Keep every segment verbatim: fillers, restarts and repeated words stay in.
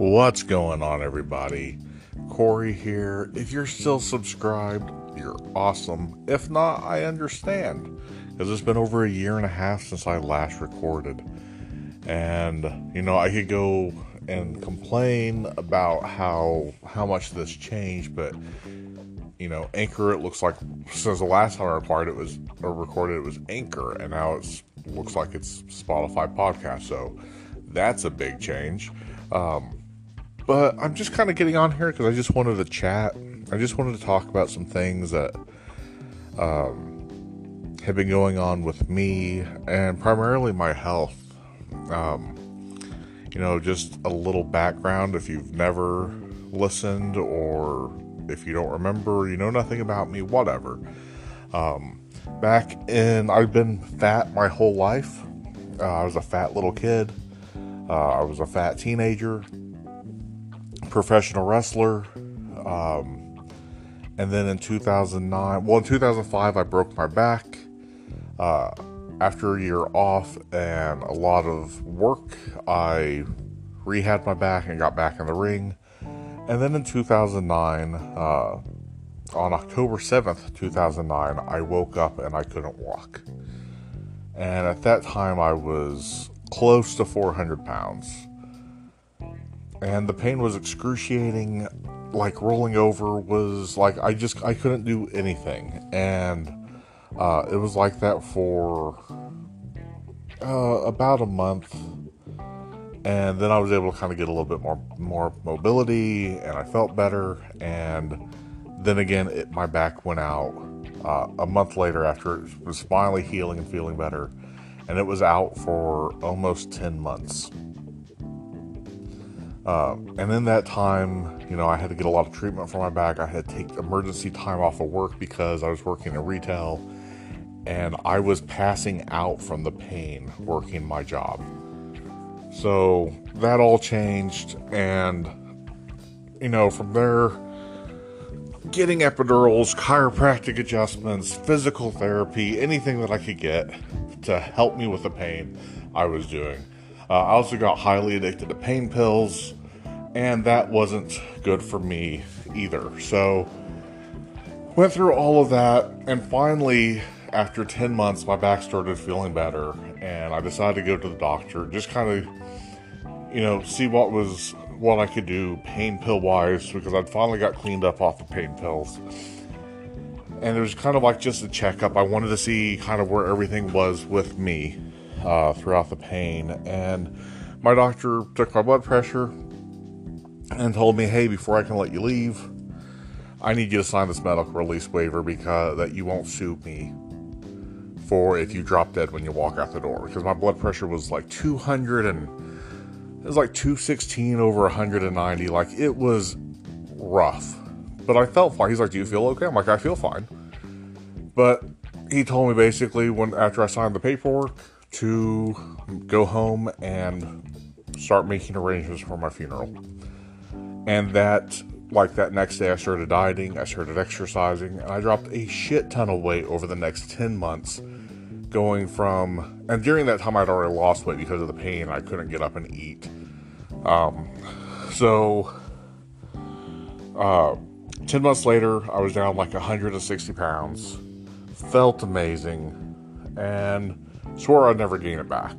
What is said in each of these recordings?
What's going on, everybody? Corey here. If you're still subscribed, you're awesome. If not, I understand, because it's been over a year and a half since I last recorded. And, you know, I could go and complain about how how much this changed, but, you know, Anchor, it looks like, since the last time I recorded, it was, or recorded, it was Anchor, and now it looks like it's Spotify podcast, so that's a big change. Um, but I'm just kind of getting on here because I just wanted to chat. I just wanted to talk about some things that um, have been going on with me, and primarily my health. Um, you know, just a little background if you've never listened, or if you don't remember, you know nothing about me, whatever. Um, back in, I've been fat my whole life. Uh, I was a fat little kid. Uh, I was a fat teenager, professional wrestler, um, and then in two thousand nine, well, in two thousand five, I broke my back, uh, after a year off and a lot of work, I rehabbed my back and got back in the ring, and then in two thousand nine, uh, on October seventh, two thousand nine, I woke up and I couldn't walk, and at that time, I was close to four hundred pounds, and the pain was excruciating. Like, rolling over was like, I just, I couldn't do anything, and, uh, it was like that for, uh, about a month, and then I was able to kind of get a little bit more, more mobility, and I felt better, and then again, it, my back went out, uh, a month later after it was finally healing and feeling better. And it was out for almost ten months. Uh, and in that time, you know, I had to get a lot of treatment for my back. I had to take emergency time off of work because I was working in retail. And I was passing out from the pain working my job. So that all changed. And, you know, from there, getting epidurals, chiropractic adjustments, physical therapy, anything that I could get to help me with the pain I was doing. Uh, I also got highly addicted to pain pills, and that wasn't good for me either. So, went through all of that, and finally, after ten months, my back started feeling better, and I decided to go to the doctor, just kind of, you know, see what was, what I could do pain pill-wise, because I'd finally got cleaned up off the pain pills. And it was kind of like just a checkup. I wanted to see kind of where everything was with me uh, throughout the pain. And my doctor took my blood pressure and told me, hey, before I can let you leave, I need you to sign this medical release waiver because that you won't sue me for if you drop dead when you walk out the door. Because my blood pressure was like two hundred, and it was like two sixteen over one hundred ninety. Like, it was rough. But I felt fine. He's like, do you feel okay? I'm like, I feel fine. But he told me basically when after I signed the paperwork to go home and start making arrangements for my funeral. And that, like that next day, I started dieting, I started exercising, and I dropped a shit ton of weight over the next ten months, going from, and during that time I'd already lost weight because of the pain. I couldn't get up and eat. Um, so, uh, ten months later, I was down like one hundred sixty pounds, felt amazing, and swore I'd never gain it back.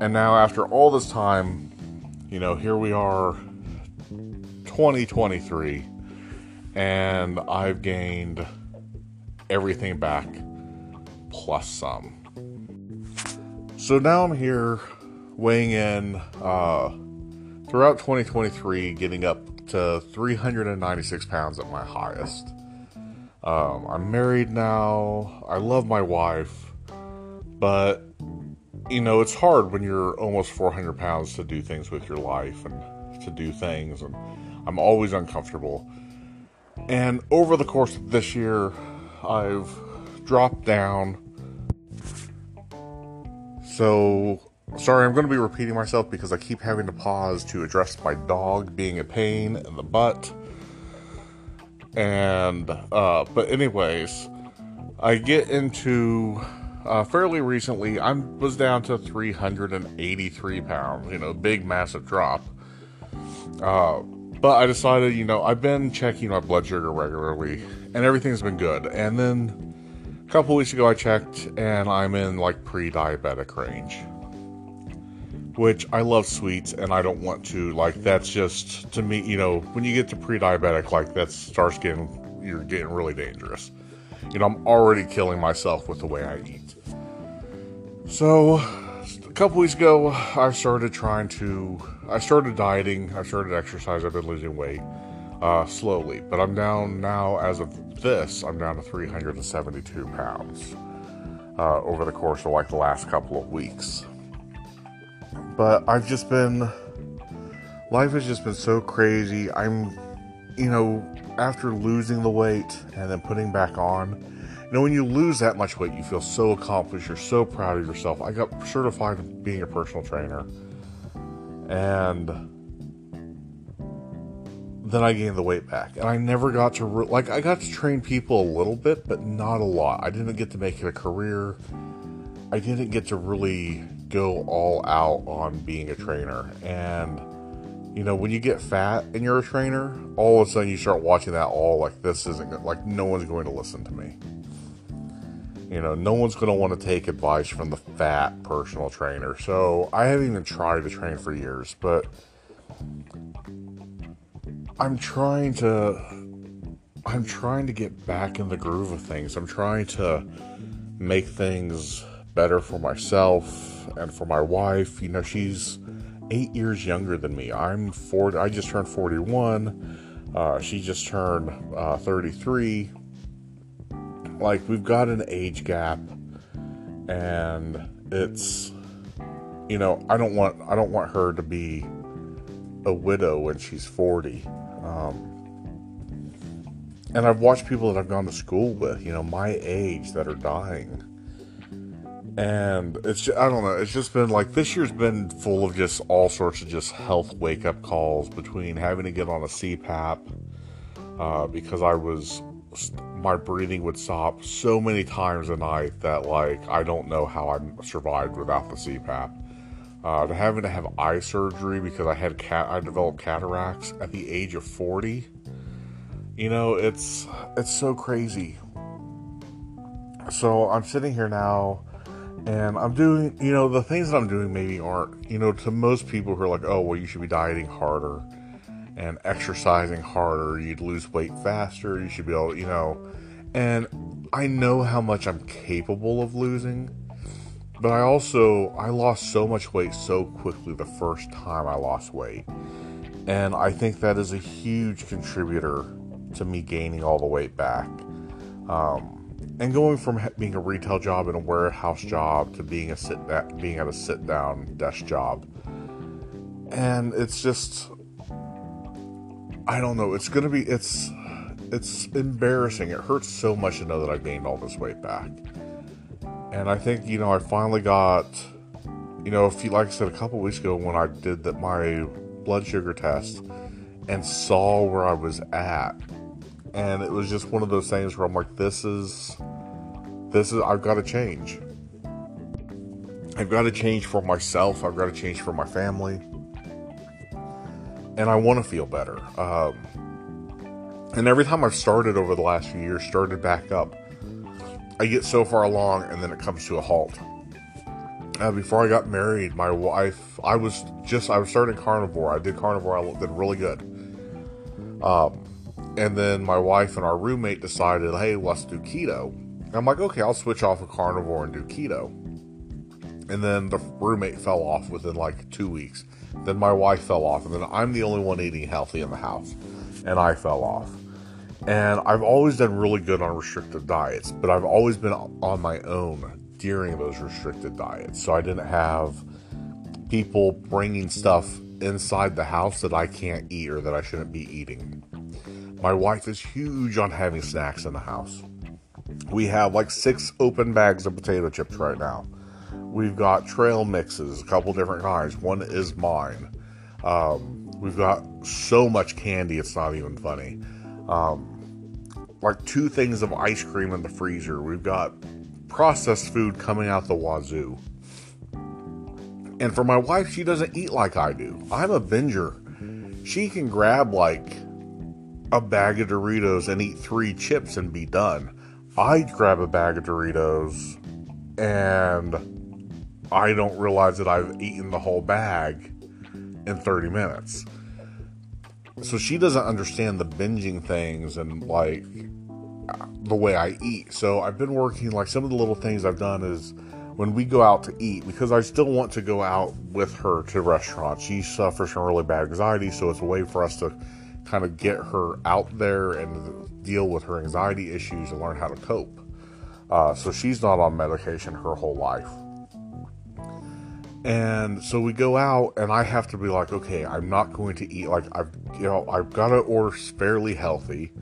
And now after all this time, you know, here we are, twenty twenty-three, and I've gained everything back, plus some. So now I'm here, weighing in, uh, throughout twenty twenty-three, getting up to three hundred ninety-six pounds at my highest. Um, I'm married now. I love my wife, but you know, it's hard when you're almost four hundred pounds to do things with your life and to do things. And I'm always uncomfortable. And over the course of this year, I've dropped down. So, sorry, I'm going to be repeating myself because I keep having to pause to address my dog being a pain in the butt. And, uh, but anyways, I get into, uh, fairly recently, I was down to three hundred eighty-three pounds, you know, big, massive drop. Uh, but I decided, you know, I've been checking my blood sugar regularly, and everything's been good. And then a couple weeks ago I checked, and I'm in, like, pre-diabetic range. Which, I love sweets, and I don't want to, like, that's just, to me, you know, when you get to pre-diabetic, like, that starts getting, you're getting really dangerous. You know, I'm already killing myself with the way I eat. So, a couple weeks ago, I started trying to, I started dieting, I started exercise, I've been losing weight, uh, slowly. But I'm down now, as of this, I'm down to three hundred seventy-two pounds, uh, over the course of, like, the last couple of weeks. But I've just been, life has just been so crazy. I'm, you know, after losing the weight and then putting back on, you know, when you lose that much weight, you feel so accomplished. You're so proud of yourself. I got certified in being a personal trainer. And then I gained the weight back. And I never got to, re- like, I got to train people a little bit, but not a lot. I didn't get to make it a career. I didn't get to really go all out on being a trainer. And, you know, when you get fat and you're a trainer, all of a sudden you start watching that all like, this isn't, like, no one's going to listen to me. You know, no one's going to want to take advice from the fat personal trainer. So I haven't even tried to train for years, but I'm trying to, I'm trying to get back in the groove of things. I'm trying to make things better for myself and for my wife. You know, she's eight years younger than me. I'm forty. I just turned forty-one. Uh, she just turned uh, thirty-three. Like, we've got an age gap, and it's, you know, I don't want I don't want her to be a widow when she's forty. Um, and I've watched people that I've gone to school with, you know, my age, that are dying. And it's just, I don't know, it's just been like, this year's been full of just all sorts of just health wake-up calls, between having to get on a C PAP, uh, because I was, my breathing would stop so many times a night that, like, I don't know how I survived without the C PAP, uh, to having to have eye surgery because I had, cat, I developed cataracts at the age of forty, you know, it's, it's so crazy. So I'm sitting here now, and I'm doing, you know, the things that I'm doing maybe aren't, you know, to most people who are like, oh, well, you should be dieting harder and exercising harder. You'd lose weight faster. You should be able, you know, and I know how much I'm capable of losing, but I also, I lost so much weight so quickly the first time I lost weight. And I think that is a huge contributor to me gaining all the weight back. Um, And going from being a retail job and a warehouse job to being a sit that being at a sit down desk job, and it's just, I don't know. It's gonna be it's it's embarrassing. It hurts so much to know that I gained all this weight back, and I think, you know, I finally got, you know, a few, like I said, a couple weeks ago when I did that my blood sugar test and saw where I was at. And it was just one of those things where I'm like, this is, this is, I've got to change. I've got to change for myself. I've got to change for my family. And I want to feel better. Um, and every time I've started over the last few years, started back up, I get so far along and then it comes to a halt. Uh, before I got married, my wife, I was just, I was starting carnivore. I did carnivore. I did really good. Um, And then my wife and our roommate decided, hey, let's do keto. And I'm like, okay, I'll switch off of carnivore and do keto. And then the roommate fell off within like two weeks. Then my wife fell off. And then I'm the only one eating healthy in the house. And I fell off. And I've always done really good on restrictive diets. But I've always been on my own during those restricted diets. So I didn't have people bringing stuff inside the house that I can't eat or that I shouldn't be eating. My wife is huge on having snacks in the house. We have like six open bags of potato chips right now. We've got trail mixes, a couple different kinds. One is mine. Um, we've got so much candy, it's not even funny. Um, like two things of ice cream in the freezer. We've got processed food coming out the wazoo. And for my wife, she doesn't eat like I do. I'm a binger. she can grab like a bag of Doritos and eat three chips and be done. I'd grab a bag of Doritos and I don't realize that I've eaten the whole bag in thirty minutes. So she doesn't understand the binging things and like the way I eat. So I've been working, like some of the little things I've done is when we go out to eat, because I still want to go out with her to restaurants. She suffers from really bad anxiety, so it's a way for us to kind of get her out there and deal with her anxiety issues and learn how to cope. Uh, so she's not on medication her whole life. And so we go out and I have to be like, okay, I'm not going to eat. Like I've, you know, I've got to order fairly healthy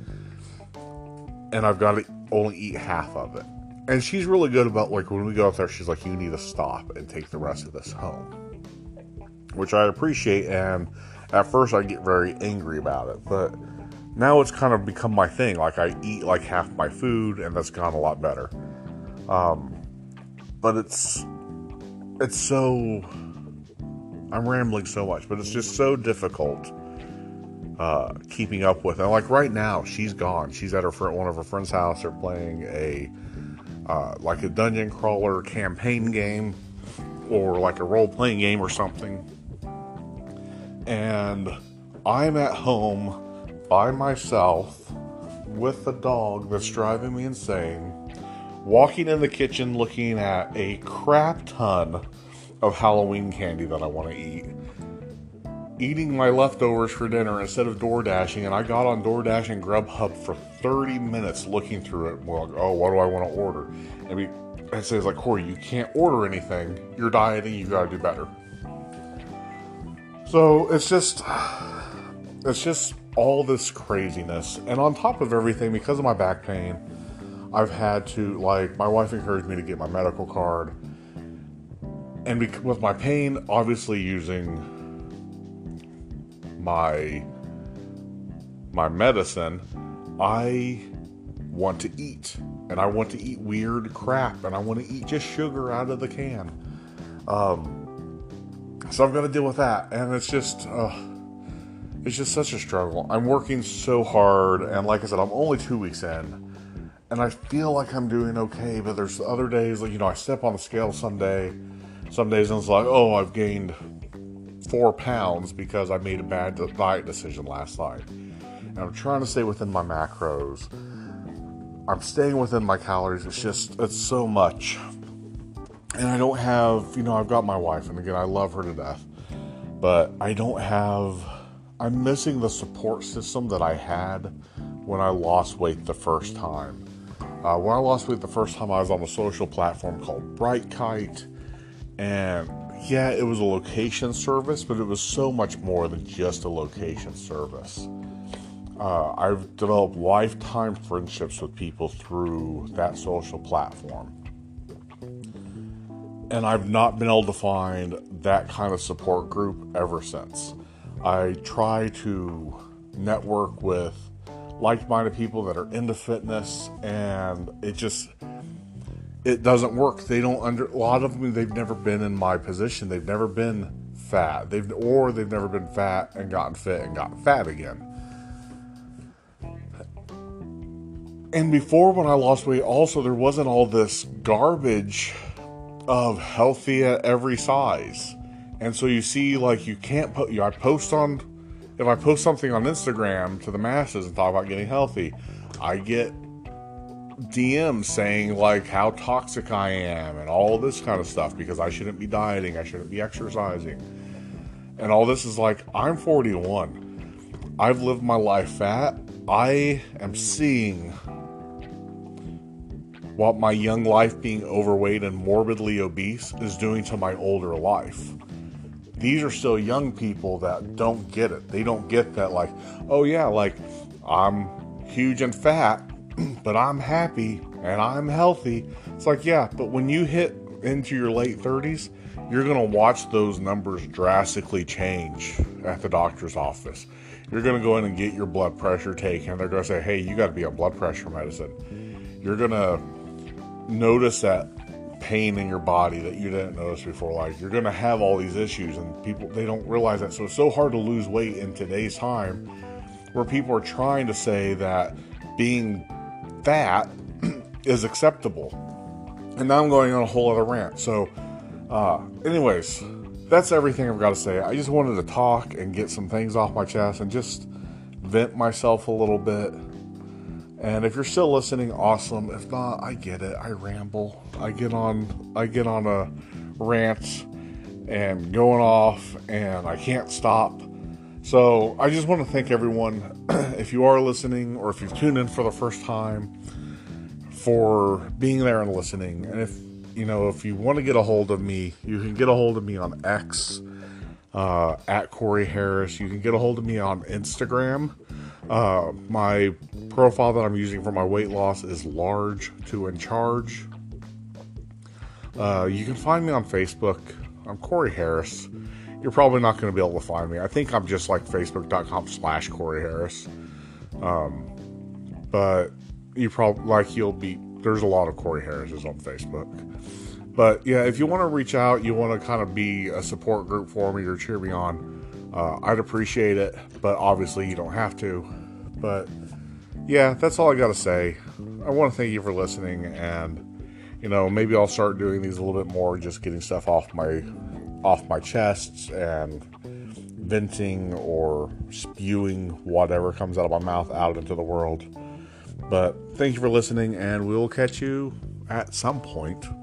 and I've got to only eat half of it. And she's really good about like when we go out there, she's like, you need to stop and take the rest of this home, which I appreciate. And at first I get very angry about it, but now it's kind of become my thing. Like I eat like half my food and that's gone a lot better. Um, but it's, It's so, I'm rambling so much, but it's just so difficult uh, keeping up with. And like right now, she's gone. She's at her friend, one of her friend's house. They're playing a, uh, like a dungeon crawler campaign game or like a role-playing game or something. And I'm at home by myself with the dog that's driving me insane. Walking in the kitchen looking at a crap ton of Halloween candy that I want to eat. Eating my leftovers for dinner instead of DoorDashing. And I got on DoorDash and Grubhub for thirty minutes looking through it. Well, like, oh, what do I want to order? And we, it says like, Corey, you can't order anything. You're dieting. You got to do better. So it's just, it's just all this craziness. And on top of everything, because of my back pain, I've had to, like, my wife encouraged me to get my medical card. And bec- with my pain, obviously using my, my medicine, I want to eat. And I want to eat weird crap. And I want to eat just sugar out of the can. Um, so I'm going to deal with that. And it's just... Uh, it's just such a struggle. I'm working so hard. And like I said, I'm only two weeks in. And I feel like I'm doing okay, but there's other days, like, you know, I step on the scale someday, some days and it's like, oh, I've gained four pounds because I made a bad diet decision last night. And I'm trying to stay within my macros. I'm staying within my calories. It's just, it's so much. And I don't have, you know, I've got my wife, and again, I love her to death, but I don't have, I'm missing the support system that I had when I lost weight the first time. Uh, when I lost weight the first time, I was on a social platform called BrightKite, and yeah, it was a location service, but it was so much more than just a location service. Uh, I've developed lifetime friendships with people through that social platform, and I've not been able to find that kind of support group ever since. I try to network with like-minded people that are into fitness, and it just, it doesn't work. They don't under, a lot of them, they've never been in my position. They've never been fat. They've, or they've never been fat and gotten fit and gotten fat again. And before, when I lost weight, also, there wasn't all this garbage of healthy at every size. And so you see, like, you can't put, you know, I post on, if I post something on Instagram to the masses and talk about getting healthy, I get D Ms saying like how toxic I am and all this kind of stuff because I shouldn't be dieting, I shouldn't be exercising. And all this is like, I'm forty-one. I've lived my life fat. I am seeing what my young life being overweight and morbidly obese is doing to my older life. These are still young people that don't get it. They don't get that, like, oh yeah, like, I'm huge and fat, but I'm happy and I'm healthy. It's like, yeah, but when you hit into your late thirties, you're going to watch those numbers drastically change at the doctor's office. You're going to go in and get your blood pressure taken. They're going to say, hey, you got to be on blood pressure medicine. You're going to notice that pain in your body that you didn't notice before. Like, you're going to have all these issues, and people, they don't realize that. So it's so hard to lose weight in today's time where people are trying to say that being fat is acceptable. And now I'm going on a whole other rant. So uh, anyways, that's everything I've got to say. I just wanted to talk and get some things off my chest and just vent myself a little bit. And if you're still listening, awesome. If not, I get it. I ramble. I get on I get on a rant and going off, and I can't stop. So I just want to thank everyone, if you are listening or if you've tuned in for the first time, for being there and listening. And if you know, if you want to get a hold of me, you can get a hold of me on X, uh, at Corey Harris. You can get a hold of me on Instagram. Uh, my profile that I'm using for my weight loss is large to in charge. Uh, you can find me on Facebook. I'm Corey Harris. You're probably not going to be able to find me. I think I'm just like facebook.com slash Corey Harris. Um, but you probably like, you'll be, there's a lot of Corey Harris's on Facebook. But yeah, if you want to reach out, you want to kind of be a support group for me or cheer me on, Uh, I'd appreciate it, but obviously you don't have to. But yeah, that's all I got to say. I want to thank you for listening, and you know, maybe I'll start doing these a little bit more, just getting stuff off my off my chest and venting or spewing whatever comes out of my mouth out into the world. But thank you for listening, and we'll catch you at some point.